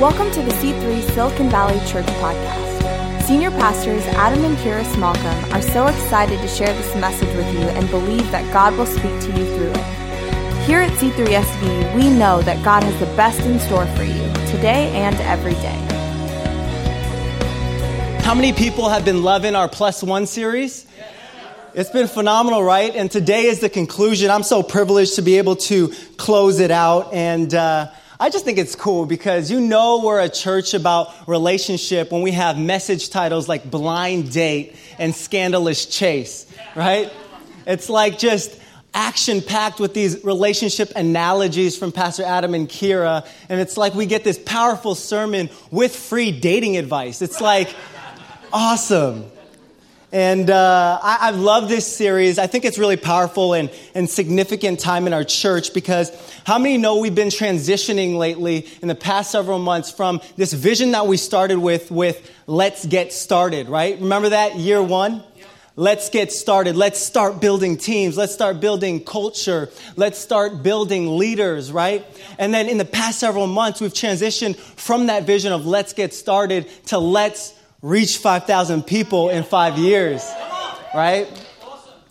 Welcome to the C3 Silicon Valley Church podcast. Senior pastors Adam and Kira Smallcombs are so excited to share this message with you and believe that God will speak to you through it. Here at C3SV, we know that God has the best in store for you, today and every day. How many people have been loving our Plus One series? It's been phenomenal, right? And today is the conclusion. I'm so privileged to be able to close it out. And I just think it's cool because we're a church about relationship when we have message titles like Blind Date and Scandalous Chase, right? It's like just action-packed with these relationship analogies from Pastor Adam and Kira. And it's like we get this powerful sermon with free dating advice. It's like awesome. And I love this series. I think it's really powerful and significant time in our church because how many know we've been transitioning lately in the past several months from this vision that we started with let's get started, right? Remember that year one? Yeah. Let's get started. Let's start building teams. Let's start building culture. Let's start building leaders, right? Yeah. And then in the past several months, we've transitioned from that vision of let's get started to let's reach 5,000 people in 5 years, right?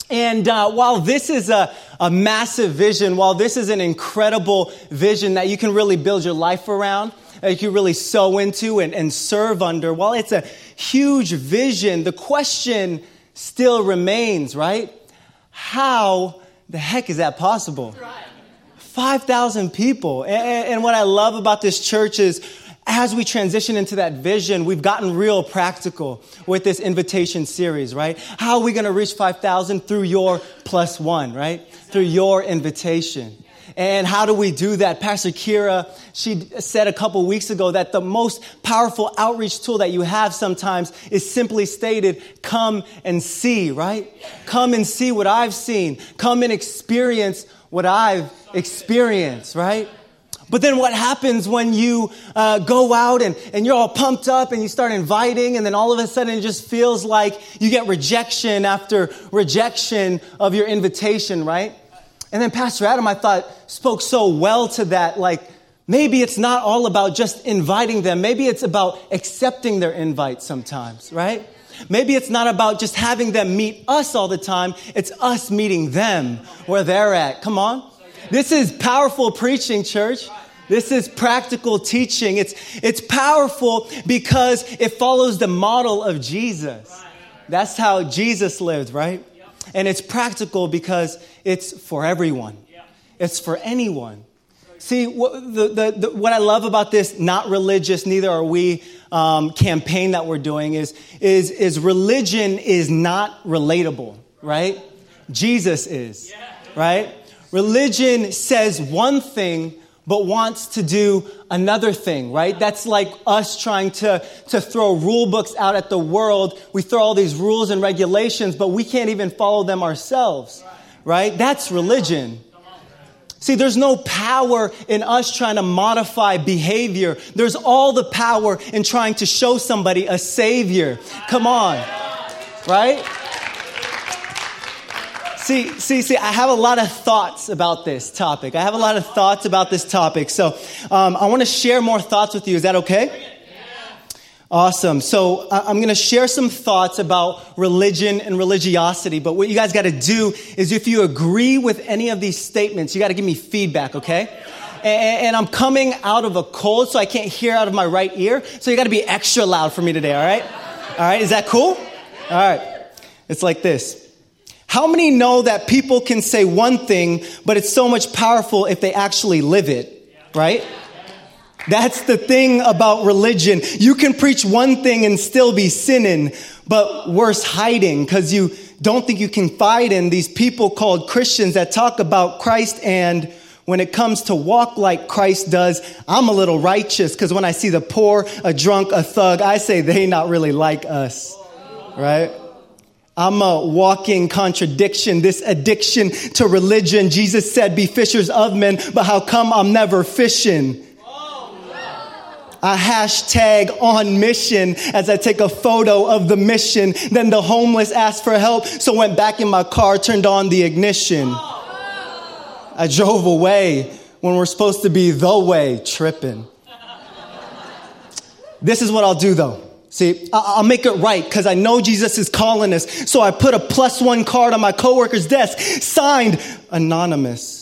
And while this is a massive vision, while this is an incredible vision that you can really build your life around, that you really sow into and serve under, while it's a huge vision, the question still remains, right? How the heck is that possible? 5,000 people. And what I love about this church is as we transition into that vision, we've gotten real practical with this invitation series, right? How are we going to reach 5,000 through your Plus One, right? Through your invitation. And how do we do that? Pastor Kira, she said a couple weeks ago that the most powerful outreach tool that you have sometimes is simply stated, come and see, right? Come and see what I've seen. Come and experience what I've experienced, right? But then what happens when you go out and you're all pumped up and you start inviting and then all of a sudden it just feels like you get rejection after rejection of your invitation, right? And then Pastor Adam, I thought, spoke so well to that. Like, maybe it's not all about just inviting them. Maybe it's about accepting their invite sometimes, right? Maybe it's not about just having them meet us all the time. It's us meeting them where they're at. Come on. This is powerful preaching, church. This is practical teaching. It's powerful because it follows the model of Jesus. That's how Jesus lived, right? And it's practical because it's for everyone. It's for anyone. See, what I love about this not religious, neither are we campaign that we're doing is religion is not relatable, right? Jesus is, right? Religion says one thing, but wants to do another thing, right? That's like us trying to throw rule books out at the world. We throw all these rules and regulations, but we can't even follow them ourselves, right? That's religion. See, there's no power in us trying to modify behavior. There's all the power in trying to show somebody a savior. Come on, right? See, I have a lot of thoughts about this topic. So I want to share more thoughts with you. Is that okay? Yeah. Awesome. So I'm going to share some thoughts about religion and religiosity. But what you guys got to do is if you agree with any of these statements, you got to give me feedback, okay? And I'm coming out of a cold, so I can't hear out of my right ear. So you got to be extra loud for me today, all right? All right, is that cool? All right. It's like this. How many know that people can say one thing, but it's so much powerful if they actually live it, right? That's the thing about religion. You can preach one thing and still be sinning, but worse hiding because you don't think you can confide in these people called Christians that talk about Christ. And when it comes to walk like Christ does, I'm a little righteous because when I see the poor, a drunk, a thug, I say they not really like us, right? I'm a walking contradiction, this addiction to religion. Jesus said, be fishers of men, but how come I'm never fishing? I hashtag on mission as I take a photo of the mission. Then the homeless asked for help, so went back in my car, turned on the ignition. I drove away when we're supposed to be the way, tripping. This is what I'll do, though. See, I'll make it right because I know Jesus is calling us. So I put a +1 card on my coworker's desk, signed anonymous.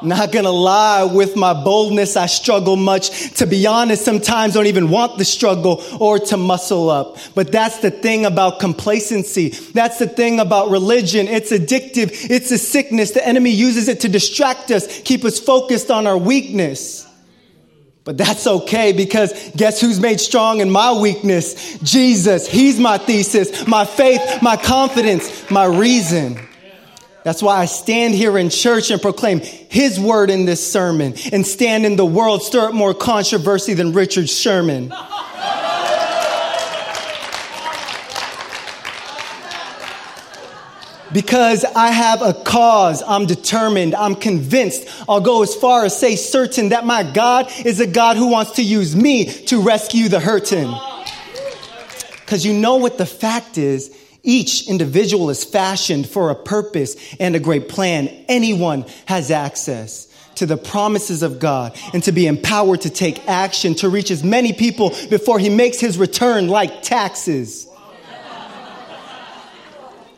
Not gonna lie, with my boldness, I struggle much. To be honest, sometimes don't even want the struggle or to muscle up. But that's the thing about complacency. That's the thing about religion. It's addictive. It's a sickness. The enemy uses it to distract us, keep us focused on our weakness. But that's okay, because guess who's made strong in my weakness? Jesus. He's my thesis, my faith, my confidence, my reason. That's why I stand here in church and proclaim his word in this sermon, and stand in the world, stir up more controversy than Richard Sherman. Because I have a cause. I'm determined. I'm convinced. I'll go as far as say certain that my God is a God who wants to use me to rescue the hurting. Because you know what the fact is. Each individual is fashioned for a purpose and a great plan. Anyone has access to the promises of God and to be empowered to take action to reach as many people before he makes his return like taxes.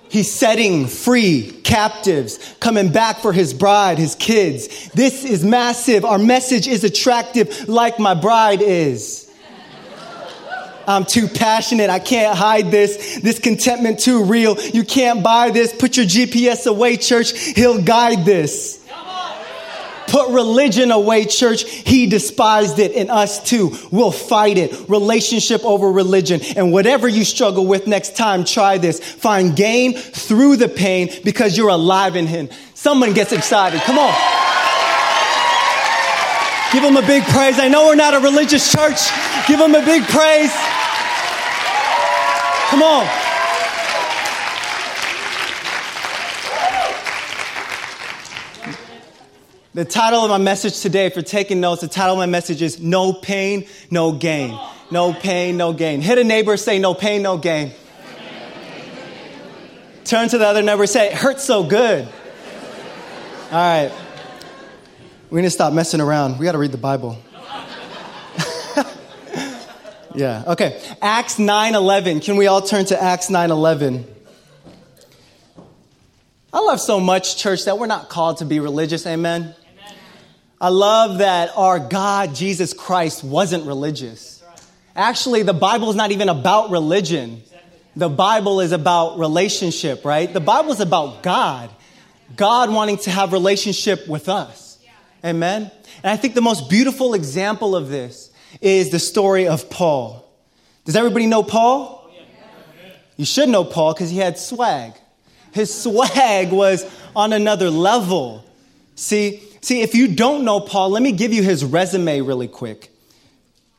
He's setting free captives, coming back for his bride, his kids. This is massive. Our message is attractive like my bride is. I'm too passionate. I can't hide this. This contentment too real. You can't buy this. Put your GPS away, church. He'll guide this. Put religion away, church. He despised it, and us too. We'll fight it. Relationship over religion. And whatever you struggle with next time, try this. Find gain through the pain because you're alive in him. Someone gets excited. Come on. Give him a big praise. I know we're not a religious church. Give him a big praise. Come on. The title of my message today, if you're taking notes, the title of my message is No Pain, No Gain. No pain, no gain. Hit a neighbor, say no pain, no gain. Turn to the other neighbor, say it hurts so good. All right. We need to stop messing around. We got to read the Bible. Yeah, okay. Acts 9:11. Can we all turn to Acts 9:11? I love so much, church, that we're not called to be religious. Amen? Amen. I love that our God, Jesus Christ, wasn't religious. Actually, the Bible is not even about religion. The Bible is about relationship, right? The Bible is about God. God wanting to have relationship with us. Amen? And I think the most beautiful example of this is the story of Paul. Does everybody know Paul? You should know Paul because he had swag. His swag was on another level. See, if you don't know Paul, let me give you his resume really quick.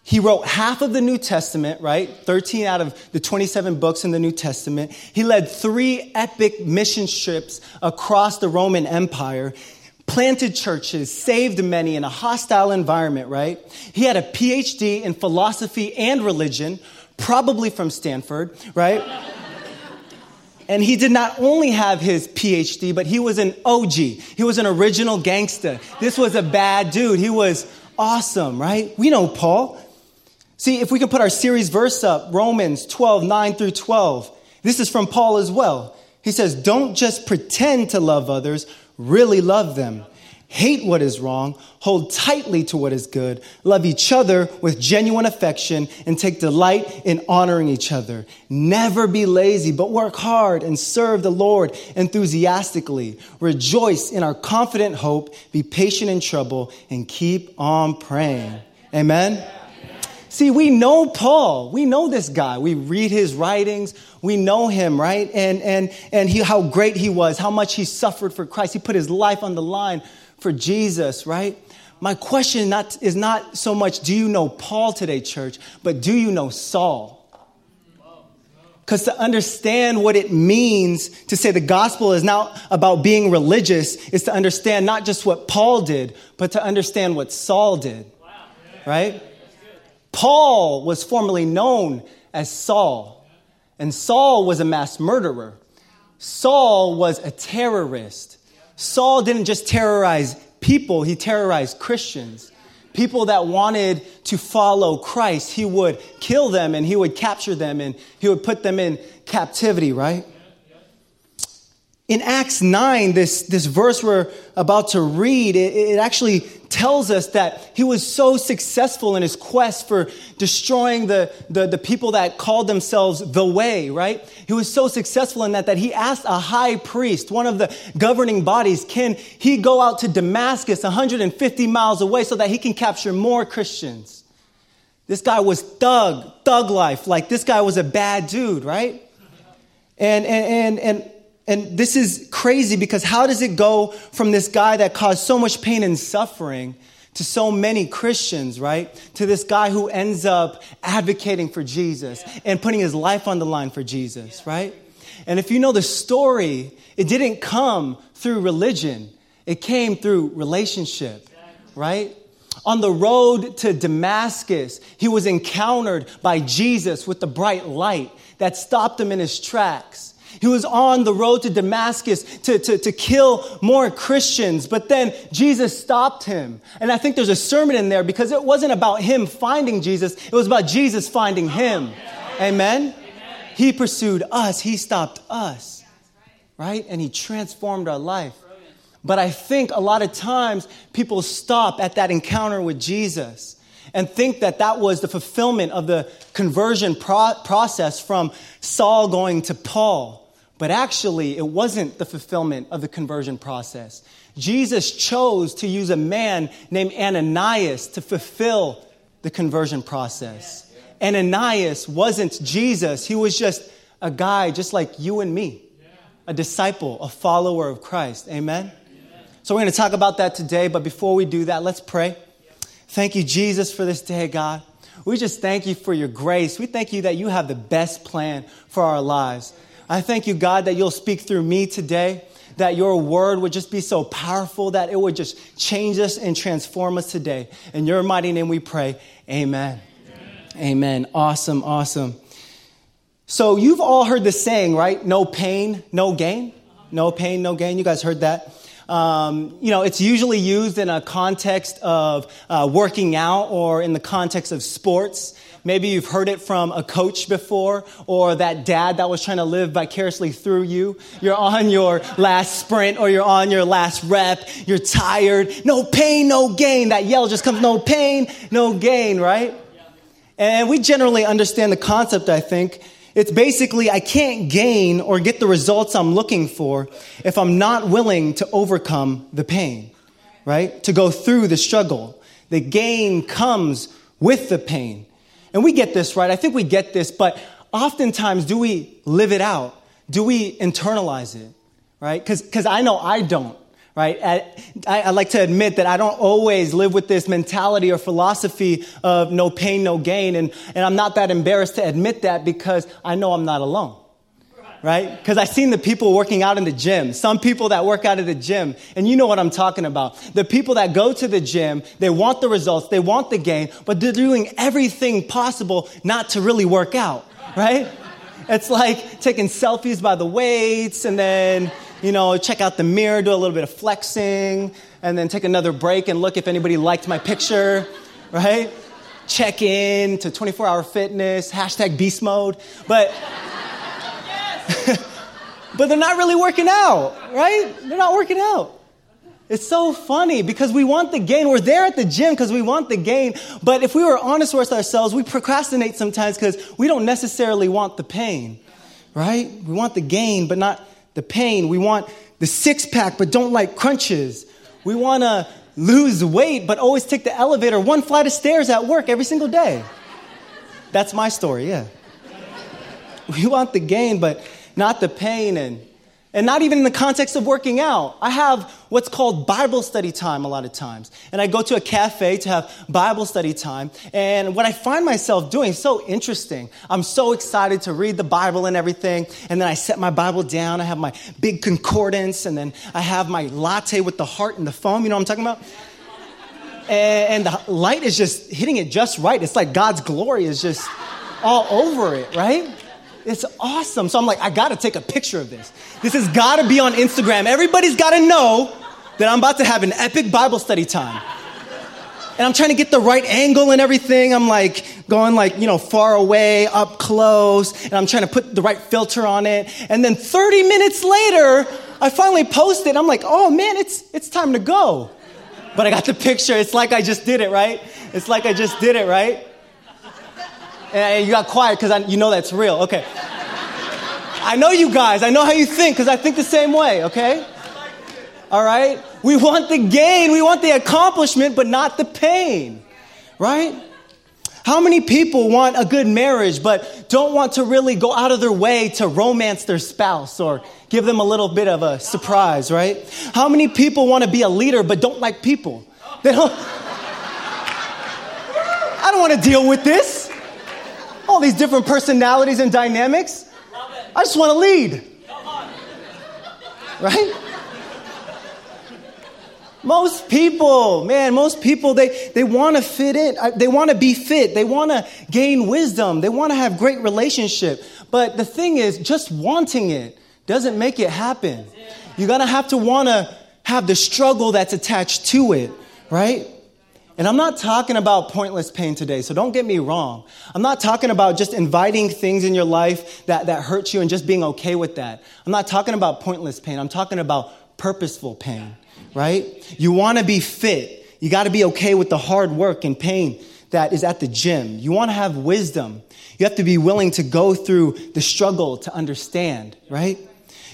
He wrote half of the New Testament, right? 13 out of the 27 books in the New Testament. He led 3 epic mission trips across the Roman Empire, planted churches, saved many in a hostile environment, right? He had a PhD in philosophy and religion, probably from Stanford, right? And he did not only have his PhD, but he was an OG. He was an original gangster. This was a bad dude. He was awesome, right? We know Paul. See, if we can put our series verse up, Romans 12:9-12. This is from Paul as well. He says, don't just pretend to love others, really love them. Hate what is wrong. Hold tightly to what is good. Love each other with genuine affection and take delight in honoring each other. Never be lazy, but work hard and serve the Lord enthusiastically. Rejoice in our confident hope. Be patient in trouble and keep on praying. Amen? See, we know Paul. We know this guy. We read his writings. We know him, right? And how great he was, how much he suffered for Christ. He put his life on the line for Jesus, right? My question is not so much, do you know Paul today, church, but do you know Saul? Because to understand what it means to say the gospel is not about being religious is to understand not just what Paul did, but to understand what Saul did, right? Paul was formerly known as Saul. And Saul was a mass murderer. Saul was a terrorist. Saul didn't just terrorize people. He terrorized Christians, people that wanted to follow Christ, he would kill them and he would capture them and he would put them in captivity, right? In Acts 9, this verse we're about to read, it actually tells us that he was so successful in his quest for destroying the people that called themselves the Way, right? He was so successful in that he asked a high priest, one of the governing bodies, can he go out to Damascus 150 miles away so that he can capture more Christians? This guy was thug life. Like, this guy was a bad dude, right? And this is crazy, because how does it go from this guy that caused so much pain and suffering to so many Christians, right? To this guy who ends up advocating for Jesus and putting his life on the line for Jesus, right? And if you know the story, it didn't come through religion. It came through relationship, right? On the road to Damascus, he was encountered by Jesus with the bright light that stopped him in his tracks. He was on the road to Damascus to kill more Christians, but then Jesus stopped him. And I think there's a sermon in there, because it wasn't about him finding Jesus. It was about Jesus finding him. Amen? He pursued us. He stopped us, right? And he transformed our life. But I think a lot of times people stop at that encounter with Jesus and think that was the fulfillment of the conversion process from Saul going to Paul. But actually, it wasn't the fulfillment of the conversion process. Jesus chose to use a man named Ananias to fulfill the conversion process. Ananias wasn't Jesus. He was just a guy just like you and me, a disciple, a follower of Christ. Amen? So we're going to talk about that today. But before we do that, let's pray. Thank you, Jesus, for this day, God. We just thank you for your grace. We thank you that you have the best plan for our lives. I thank you, God, that you'll speak through me today, that your word would just be so powerful that it would just change us and transform us today. In your mighty name we pray, amen. Amen. Amen. Awesome, awesome. So you've all heard the saying, right? No pain, no gain. No pain, no gain. You guys heard that? It's usually used in a context of working out or in the context of sports. Maybe you've heard it from a coach before, or that dad that was trying to live vicariously through you. You're on your last sprint or you're on your last rep. You're tired. No pain, no gain. That yell just comes, no pain, no gain, right? And we generally understand the concept, I think. It's basically, I can't gain or get the results I'm looking for if I'm not willing to overcome the pain, right? To go through the struggle. The gain comes with the pain. And we get this, right? I think we get this, but oftentimes, do we live it out? Do we internalize it, right? Because I know I don't, right? I like to admit that I don't always live with this mentality or philosophy of no pain, no gain, and I'm not that embarrassed to admit that, because I know I'm not alone, right? Because I've seen the people working out in the gym, some people that work out at the gym, and you know what I'm talking about. The people that go to the gym, they want the results, they want the gain, but they're doing everything possible not to really work out, right? It's like taking selfies by the weights, and then, check out the mirror, do a little bit of flexing, and then take another break and look if anybody liked my picture, right? Check in to 24-hour fitness, #beast mode, but... but they're not really working out, right? They're not working out. It's so funny, because we want the gain. We're there at the gym because we want the gain. But if we were honest with ourselves, we procrastinate sometimes because we don't necessarily want the pain, right? We want the gain, but not the pain. We want the six-pack, but don't like crunches. We want to lose weight, but always take the elevator 1 flight of stairs at work every single day. That's my story, yeah. We want the gain, but not the pain, and not even in the context of working out. I have what's called Bible study time a lot of times, and I go to a cafe to have Bible study time, and what I find myself doing is so interesting. I'm so excited to read the Bible and everything, and then I set my Bible down. I have my big concordance, and then I have my latte with the heart and the foam. You know what I'm talking about? And the light is just hitting it just right. It's like God's glory is just all over it, right? It's awesome. So I'm like, I got to take a picture of this. This has got to be on Instagram. Everybody's got to know that I'm about to have an epic Bible study time. And I'm trying to get the right angle and everything. I'm like going like, you know, far away, up close. And I'm trying to put the right filter on it. And then 30 minutes later, I finally post it. I'm like, oh man, it's time to go. But I got the picture. It's like I just did it, right? It's like I just did it, right? And you got quiet because you know that's real. Okay. I know you guys. I know how you think because I think the same way, okay? All right? We want the gain. We want the accomplishment, but not the pain, right? How many people want a good marriage but don't want to really go out of their way to romance their spouse or give them a little bit of a surprise, right? How many people want to be a leader but don't like people? I don't want to deal with this. All these different personalities and dynamics. I just want to lead. Right? Most people, man, they want to fit in. They want to be fit. They want to gain wisdom. They want to have great relationship. But the thing is, just wanting it doesn't make it happen. You're going to have to want to have the struggle that's attached to it, right? And I'm not talking about pointless pain today, so don't get me wrong. I'm not talking about just inviting things in your life that hurt you and just being okay with that. I'm not talking about pointless pain. I'm talking about purposeful pain, right? You want to be fit. You got to be okay with the hard work and pain that is at the gym. You want to have wisdom. You have to be willing to go through the struggle to understand, right?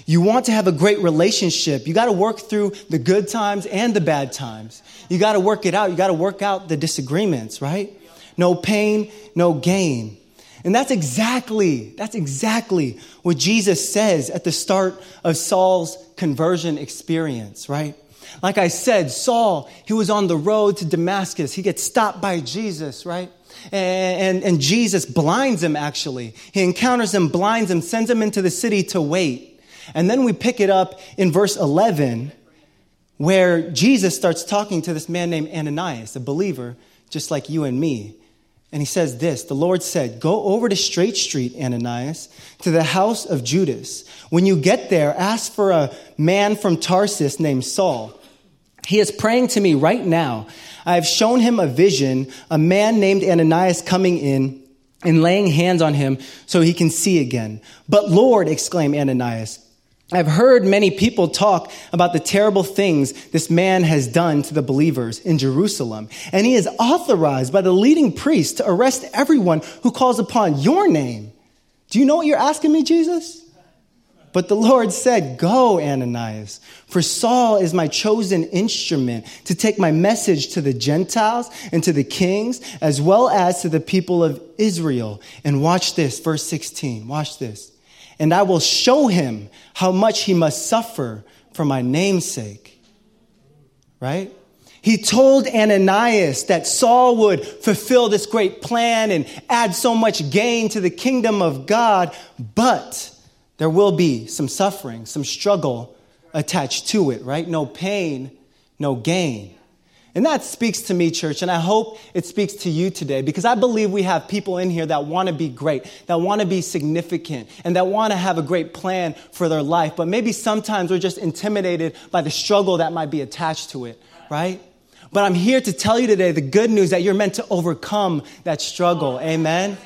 You want to have a great relationship. You got to work through the good times and the bad times. You got to work it out. You got to work out the disagreements, right? No pain, no gain. And that's exactly what Jesus says at the start of Saul's conversion experience, right? Like I said, Saul, he was on the road to Damascus. He gets stopped by Jesus, right? And Jesus blinds him, actually. He encounters him, blinds him, sends him into the city to wait. And then we pick it up in verse 11, where Jesus starts talking to this man named Ananias, a believer, just like you and me. And he says this, the Lord said, "Go over to Straight Street, Ananias, to the house of Judas. When you get there, ask for a man from Tarsus named Saul. He is praying to me right now. I have shown him a vision, a man named Ananias coming in and laying hands on him so he can see again." "But Lord," exclaimed Ananias, "I've heard many people talk about the terrible things this man has done to the believers in Jerusalem, and he is authorized by the leading priests to arrest everyone who calls upon your name. Do you know what you're asking me, Jesus?" But the Lord said, "Go, Ananias, for Saul is my chosen instrument to take my message to the Gentiles and to the kings, as well as to the people of Israel." And watch this, verse 16, watch this. "And I will show him how much he must suffer for my name's sake." Right? He told Ananias that Saul would fulfill this great plan and add so much gain to the kingdom of God, but there will be some suffering, some struggle attached to it, right? No pain, no gain. And that speaks to me, church, and I hope it speaks to you today, because I believe we have people in here that want to be great, that want to be significant, and that want to have a great plan for their life. But maybe sometimes we're just intimidated by the struggle that might be attached to it, right? But I'm here to tell you today the good news that you're meant to overcome that struggle, amen?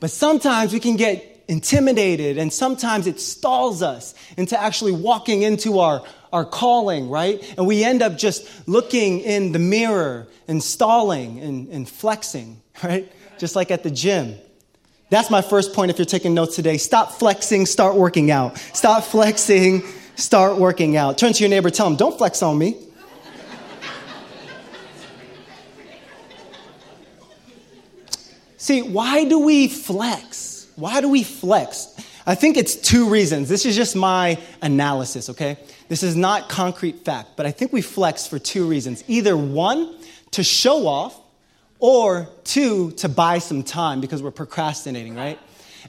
But sometimes we can get intimidated, and sometimes it stalls us into actually walking into our calling, right? And we end up just looking in the mirror and stalling and flexing, right? Just like at the gym. That's my first point if you're taking notes today. Stop flexing, start working out. Stop flexing, start working out. Turn to your neighbor, tell him, "Don't flex on me." See, why do we flex? Why do we flex? I think it's two reasons. This is just my analysis, okay? This is not concrete fact, but I think we flex for two reasons. Either one, to show off, or two, to buy some time because we're procrastinating, right?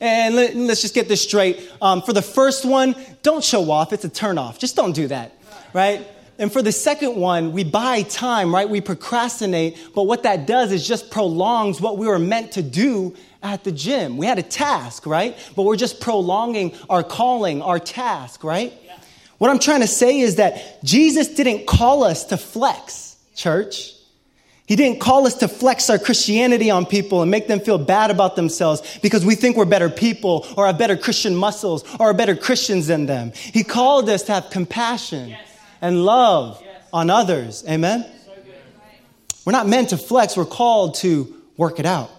And let's just get this straight. For the first one, don't show off. It's a turnoff. Just don't do that, right? And for the second one, we buy time, right? We procrastinate, but what that does is just prolongs what we were meant to do at the gym. We had a task, right? But we're just prolonging our calling, our task, right? Yeah. What I'm trying to say is that Jesus didn't call us to flex, church. He didn't call us to flex our Christianity on people and make them feel bad about themselves because we think we're better people or have better Christian muscles or are better Christians than them. He called us to have compassion and love on others. Amen? We're not meant to flex. We're called to work it out.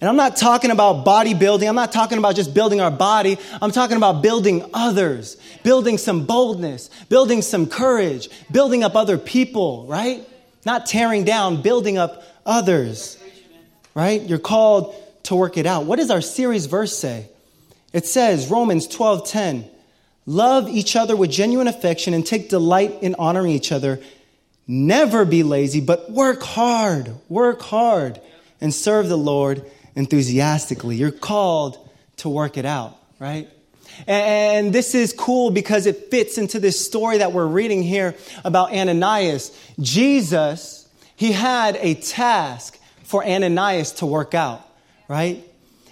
And I'm not talking about bodybuilding. I'm not talking about just building our body. I'm talking about building others, building some boldness, building some courage, building up other people, right? Not tearing down, building up others, right? You're called to work it out. What does our series verse say? It says, Romans 12:10, love each other with genuine affection and take delight in honoring each other. Never be lazy, but work hard and serve the Lord enthusiastically. You're called to work it out, right? And this is cool because it fits into this story that we're reading here about Ananias. Jesus, he had a task for Ananias to work out, right?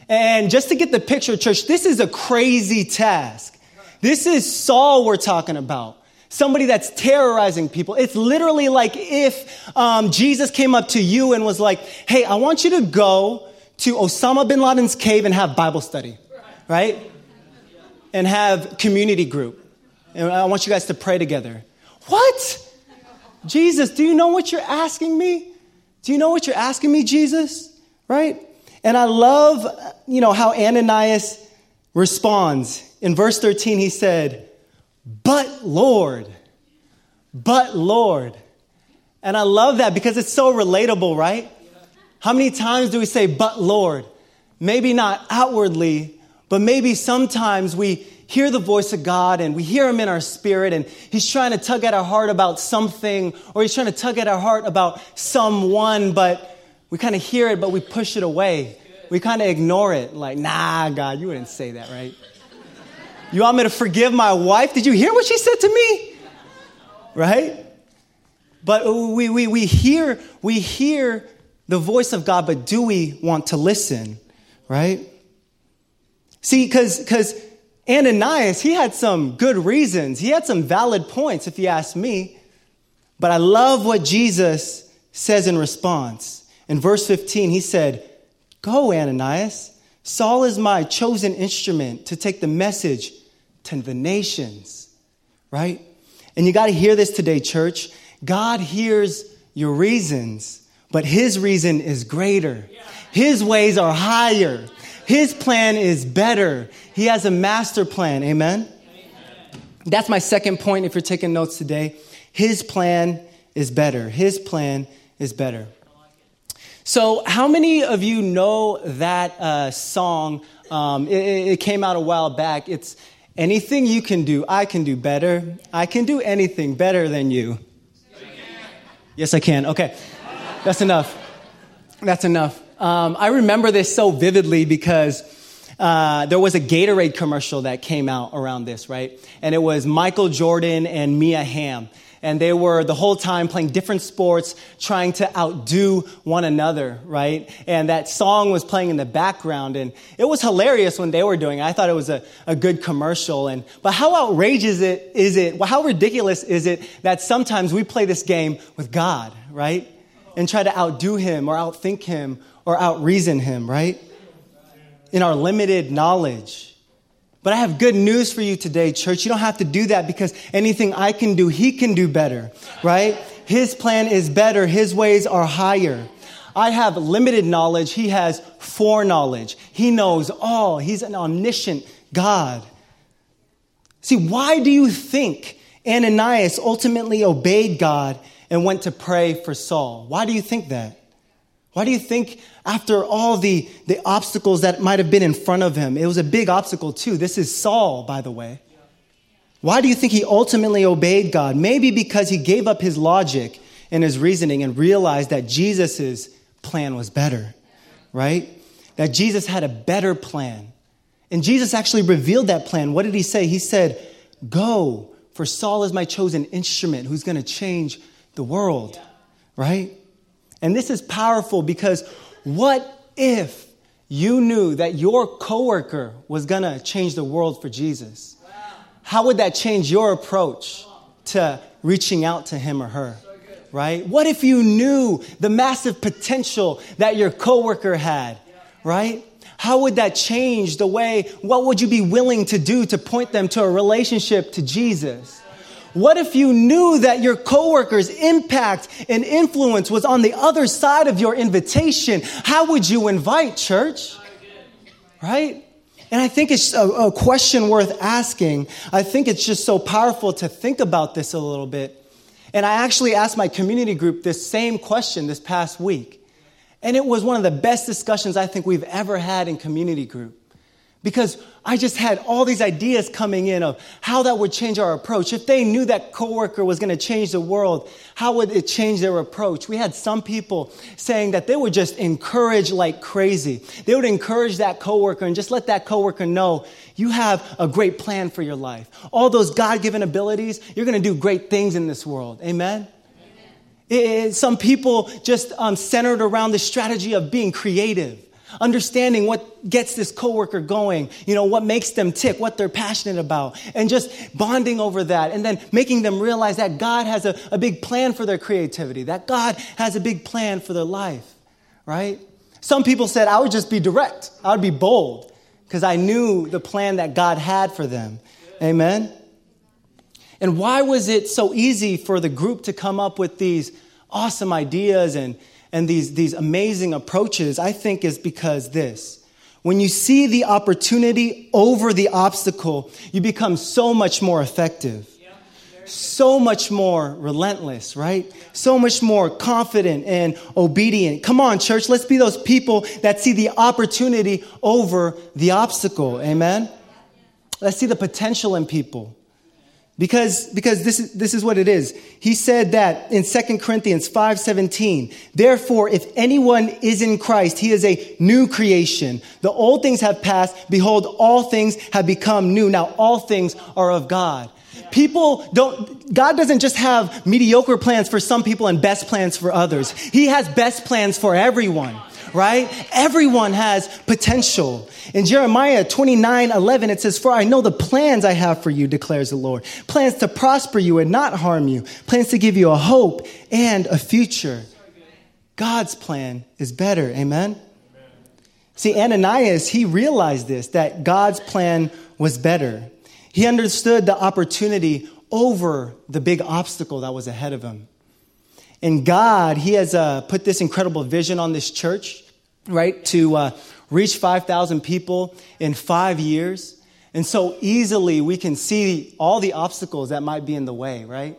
And just to get the picture, church, this is a crazy task. This is Saul we're talking about. Somebody that's terrorizing people. It's literally like if Jesus came up to you and was like, hey, I want you to go to Osama bin Laden's cave and have Bible study, right? And have community group. And I want you guys to pray together. What? Jesus, do you know what you're asking me? Do you know what you're asking me, Jesus? Right? And I love, how Ananias responds. In verse 13, he said, But Lord. And I love that because it's so relatable, right? How many times do we say, but Lord? Maybe not outwardly, but maybe sometimes we hear the voice of God and we hear him in our spirit and he's trying to tug at our heart about something or he's trying to tug at our heart about someone, but we kind of hear it, but we push it away. We kind of ignore it. Like, nah, God, you wouldn't say that, right? You want me to forgive my wife? Did you hear what she said to me? Right? But we hear the voice of God, but do we want to listen? Right? See, because Ananias, he had some good reasons. He had some valid points, if you ask me. But I love what Jesus says in response. In verse 15, he said, go, Ananias. Saul is my chosen instrument to take the message to the nations, right? And you got to hear this today, church. God hears your reasons, but his reason is greater. His ways are higher. His plan is better. He has a master plan. Amen? That's my second point if you're taking notes today. His plan is better. His plan is better. So how many of you know that song? It came out a while back. It's anything you can do, I can do better. I can do anything better than you. Yes, I can. Okay, that's enough. I remember this so vividly because there was a Gatorade commercial that came out around this, right? And it was Michael Jordan and Mia Hamm. And they were the whole time playing different sports, trying to outdo one another, right? And that song was playing in the background. And it was hilarious when they were doing it. I thought it was a good commercial. But how outrageous is it? How ridiculous is it that sometimes we play this game with God, right? And try to outdo him or outthink him or outreason him, right? In our limited knowledge. But I have good news for you today, church. You don't have to do that because anything I can do, he can do better, right? His plan is better. His ways are higher. I have limited knowledge. He has foreknowledge. He knows all. He's an omniscient God. See, why do you think Ananias ultimately obeyed God and went to pray for Saul? Why do you think that? Why do you think after all the obstacles that might have been in front of him, it was a big obstacle too. This is Saul, by the way. Why do you think he ultimately obeyed God? Maybe because he gave up his logic and his reasoning and realized that Jesus' plan was better, right? That Jesus had a better plan. And Jesus actually revealed that plan. What did he say? He said, go, for Saul is my chosen instrument who's going to change the world, right? And this is powerful because what if you knew that your coworker was going to change the world for Jesus? Wow. How would that change your approach to reaching out to him or her? So right? What if you knew the massive potential that your coworker had, right? How would that change the way, what would you be willing to do to point them to a relationship to Jesus? What if you knew that your coworker's impact and influence was on the other side of your invitation? How would you invite, church? Right? And I think it's a question worth asking. I think it's just so powerful to think about this a little bit. And I actually asked my community group this same question this past week. And it was one of the best discussions I think we've ever had in community group. Because I just had all these ideas coming in of how that would change our approach. If they knew that coworker was going to change the world, how would it change their approach? We had some people saying that they would just encourage like crazy. They would encourage that coworker and just let that coworker know, you have a great plan for your life. All those God-given abilities, you're going to do great things in this world. Amen? Some people just centered around the strategy of being creative. Understanding what gets this coworker going, you know, what makes them tick, what they're passionate about, and just bonding over that, and then making them realize that God has a big plan for their creativity, that God has a big plan for their life, right? Some people said, I would just be direct. I would be bold because I knew the plan that God had for them. Amen? And why was it so easy for the group to come up with these awesome ideas and these amazing approaches? I think is because this. When you see the opportunity over the obstacle, you become so much more effective, so much more relentless, right? So much more confident and obedient. Come on, church, let's be those people that see the opportunity over the obstacle. Amen? Let's see the potential in people. Because this is what it is. He said that in 2 Corinthians 5:17, therefore, if anyone is in Christ, he is a new creation. The old things have passed. Behold, all things have become new. Now, all things are of God. God doesn't just have mediocre plans for some people and best plans for others. He has best plans for everyone. Right? Everyone has potential. In Jeremiah 29:11, it says, for I know the plans I have for you, declares the Lord. Plans to prosper you and not harm you. Plans to give you a hope and a future. God's plan is better. Amen? Amen. See, Ananias, he realized this, that God's plan was better. He understood the opportunity over the big obstacle that was ahead of him. And God, he has put this incredible vision on this church, right, to reach 5,000 people in 5 years. And so easily we can see all the obstacles that might be in the way, right?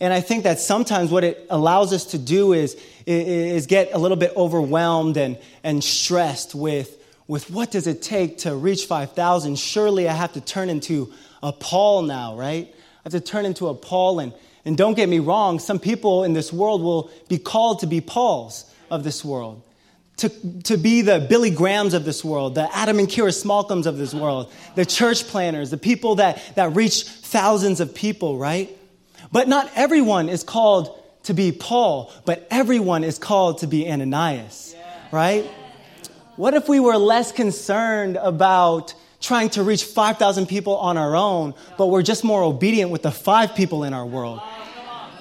And I think that sometimes what it allows us to do is get a little bit overwhelmed and stressed with what does it take to reach 5,000? Surely I have to turn into a Paul now, right? I have to turn into a Paul. And don't get me wrong, some people in this world will be called to be Pauls of this world, to be the Billy Grahams of this world, the Adam and Kira Smallcombs of this world, the church planners, the people that reach thousands of people, right? But not everyone is called to be Paul, but everyone is called to be Ananias, right? What if we were less concerned about trying to reach 5,000 people on our own, but we're just more obedient with the 5 people in our world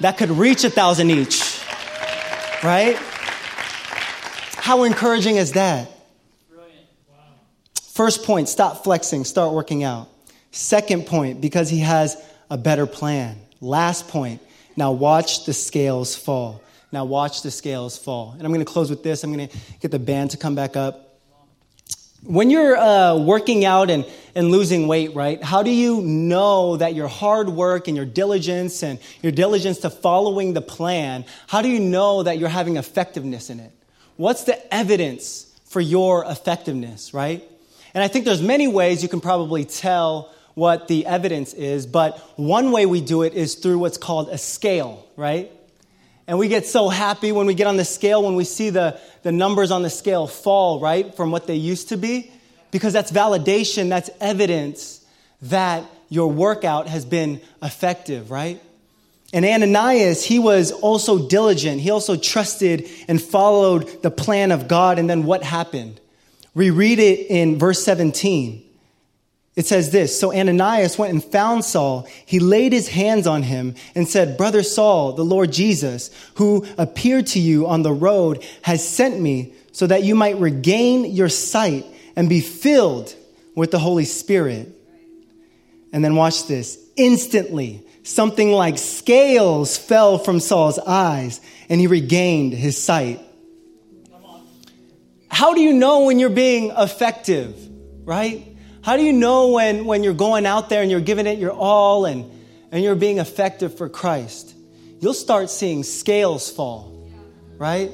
that could reach 1,000 each, right? How encouraging is that? Brilliant. Wow. First point, stop flexing, start working out. Second point, because he has a better plan. Last point, now watch the scales fall. Now watch the scales fall. And I'm going to close with this. I'm going to get the band to come back up. When you're working out and losing weight, right, how do you know that your hard work and your diligence to following the plan, how do you know that you're having effectiveness in it? What's the evidence for your effectiveness, right? And I think there's many ways you can probably tell what the evidence is, but one way we do it is through what's called a scale, right? And we get so happy when we get on the scale, when we see the numbers on the scale fall, right, from what they used to be, because that's validation, that's evidence that your workout has been effective, right? And Ananias, he was also diligent. He also trusted and followed the plan of God. And then what happened? We read it in verse 17. It says this, so Ananias went and found Saul. He laid his hands on him and said, Brother Saul, the Lord Jesus, who appeared to you on the road, has sent me so that you might regain your sight and be filled with the Holy Spirit. And then watch this. Instantly, something like scales fell from Saul's eyes and he regained his sight. How do you know when you're being effective, right? How do you know when you're going out there and you're giving it your all and you're being effective for Christ? You'll start seeing scales fall, right?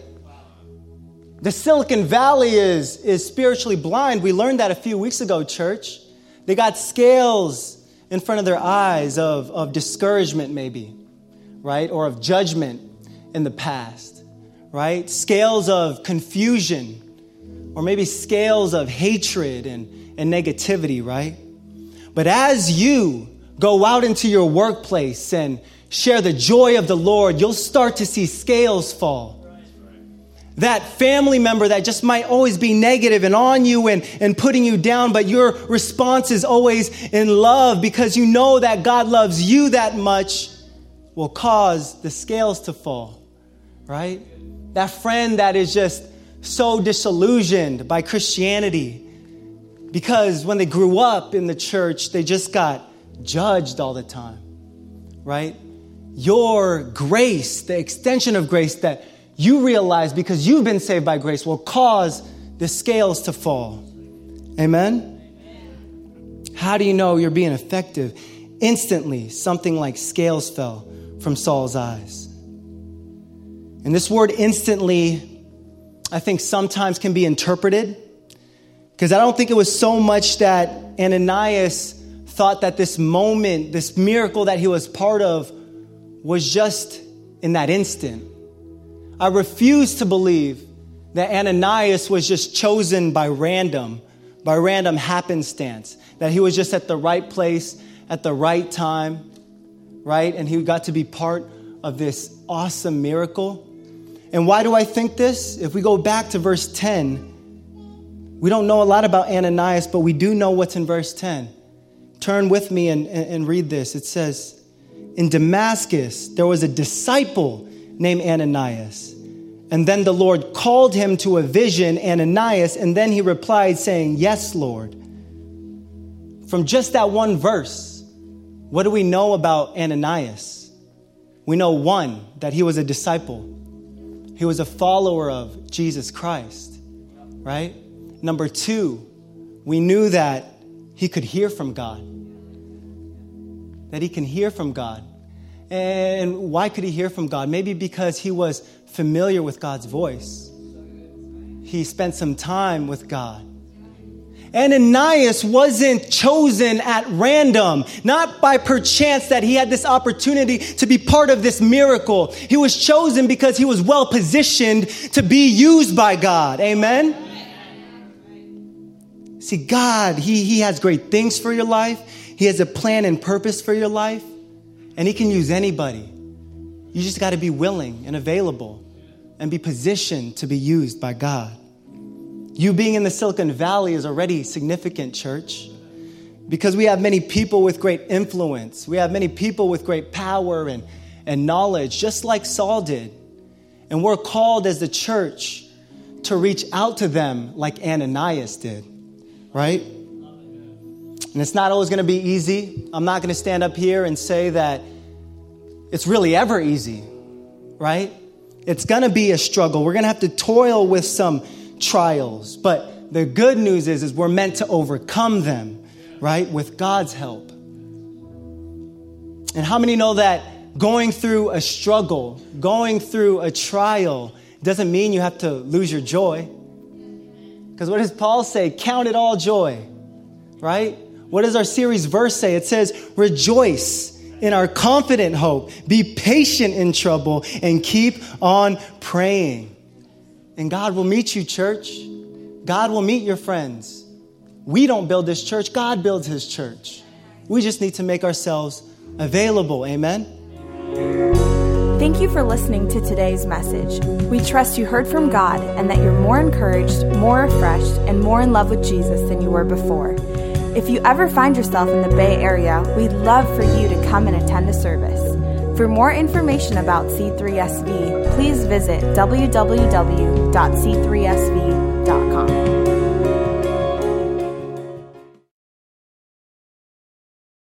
The Silicon Valley is spiritually blind. We learned that a few weeks ago, church. They got scales in front of their eyes of discouragement maybe, right? Or of judgment in the past, right? Scales of confusion or maybe scales of hatred and negativity, right? But as you go out into your workplace and share the joy of the Lord, you'll start to see scales fall. That family member that just might always be negative and on you and putting you down, but your response is always in love because you know that God loves you that much will cause the scales to fall, right? That friend that is just so disillusioned by Christianity, because when they grew up in the church, they just got judged all the time, right? Your grace, the extension of grace that you realize because you've been saved by grace will cause the scales to fall. Amen? How do you know you're being effective? Instantly, something like scales fell from Saul's eyes. And this word instantly, I think sometimes can be interpreted. Because I don't think it was so much that Ananias thought that this moment, this miracle that he was part of, was just in that instant. I refuse to believe that Ananias was just chosen by random happenstance, that he was just at the right place at the right time, right? And he got to be part of this awesome miracle. And why do I think this? If we go back to verse 10, we don't know a lot about Ananias, but we do know what's in verse 10. Turn with me and read this. It says, in Damascus, there was a disciple named Ananias. And then the Lord called him to a vision, Ananias, and then he replied saying, yes, Lord. From just that one verse, what do we know about Ananias? We know one, that he was a disciple. He was a follower of Jesus Christ, right? Number two, we knew that he could hear from God. That he can hear from God. And why could he hear from God? Maybe because he was familiar with God's voice. He spent some time with God. Ananias wasn't chosen at random, not by perchance that he had this opportunity to be part of this miracle. He was chosen because he was well positioned to be used by God. Amen? See, God, He has great things for your life. He has a plan and purpose for your life. And He can use anybody. You just got to be willing and available and be positioned to be used by God. You being in the Silicon Valley is already significant, church, because we have many people with great influence. We have many people with great power and knowledge, just like Saul did. And we're called as the church to reach out to them like Ananias did. Right? And it's not always going to be easy. I'm not going to stand up here and say that it's really ever easy, right? It's going to be a struggle. We're going to have to toil with some trials. But the good news is we're meant to overcome them, right? With God's help. And how many know that going through a struggle, going through a trial, doesn't mean you have to lose your joy? Because what does Paul say? Count it all joy, right? What does our series verse say? It says, rejoice in our confident hope, be patient in trouble, and keep on praying. And God will meet you, church. God will meet your friends. We don't build this church. God builds His church. We just need to make ourselves available. Amen? Thank you for listening to today's message. We trust you heard from God and that you're more encouraged, more refreshed, and more in love with Jesus than you were before. If you ever find yourself in the Bay Area, we'd love for you to come and attend a service. For more information about C3SV, please visit www.c3sv.org.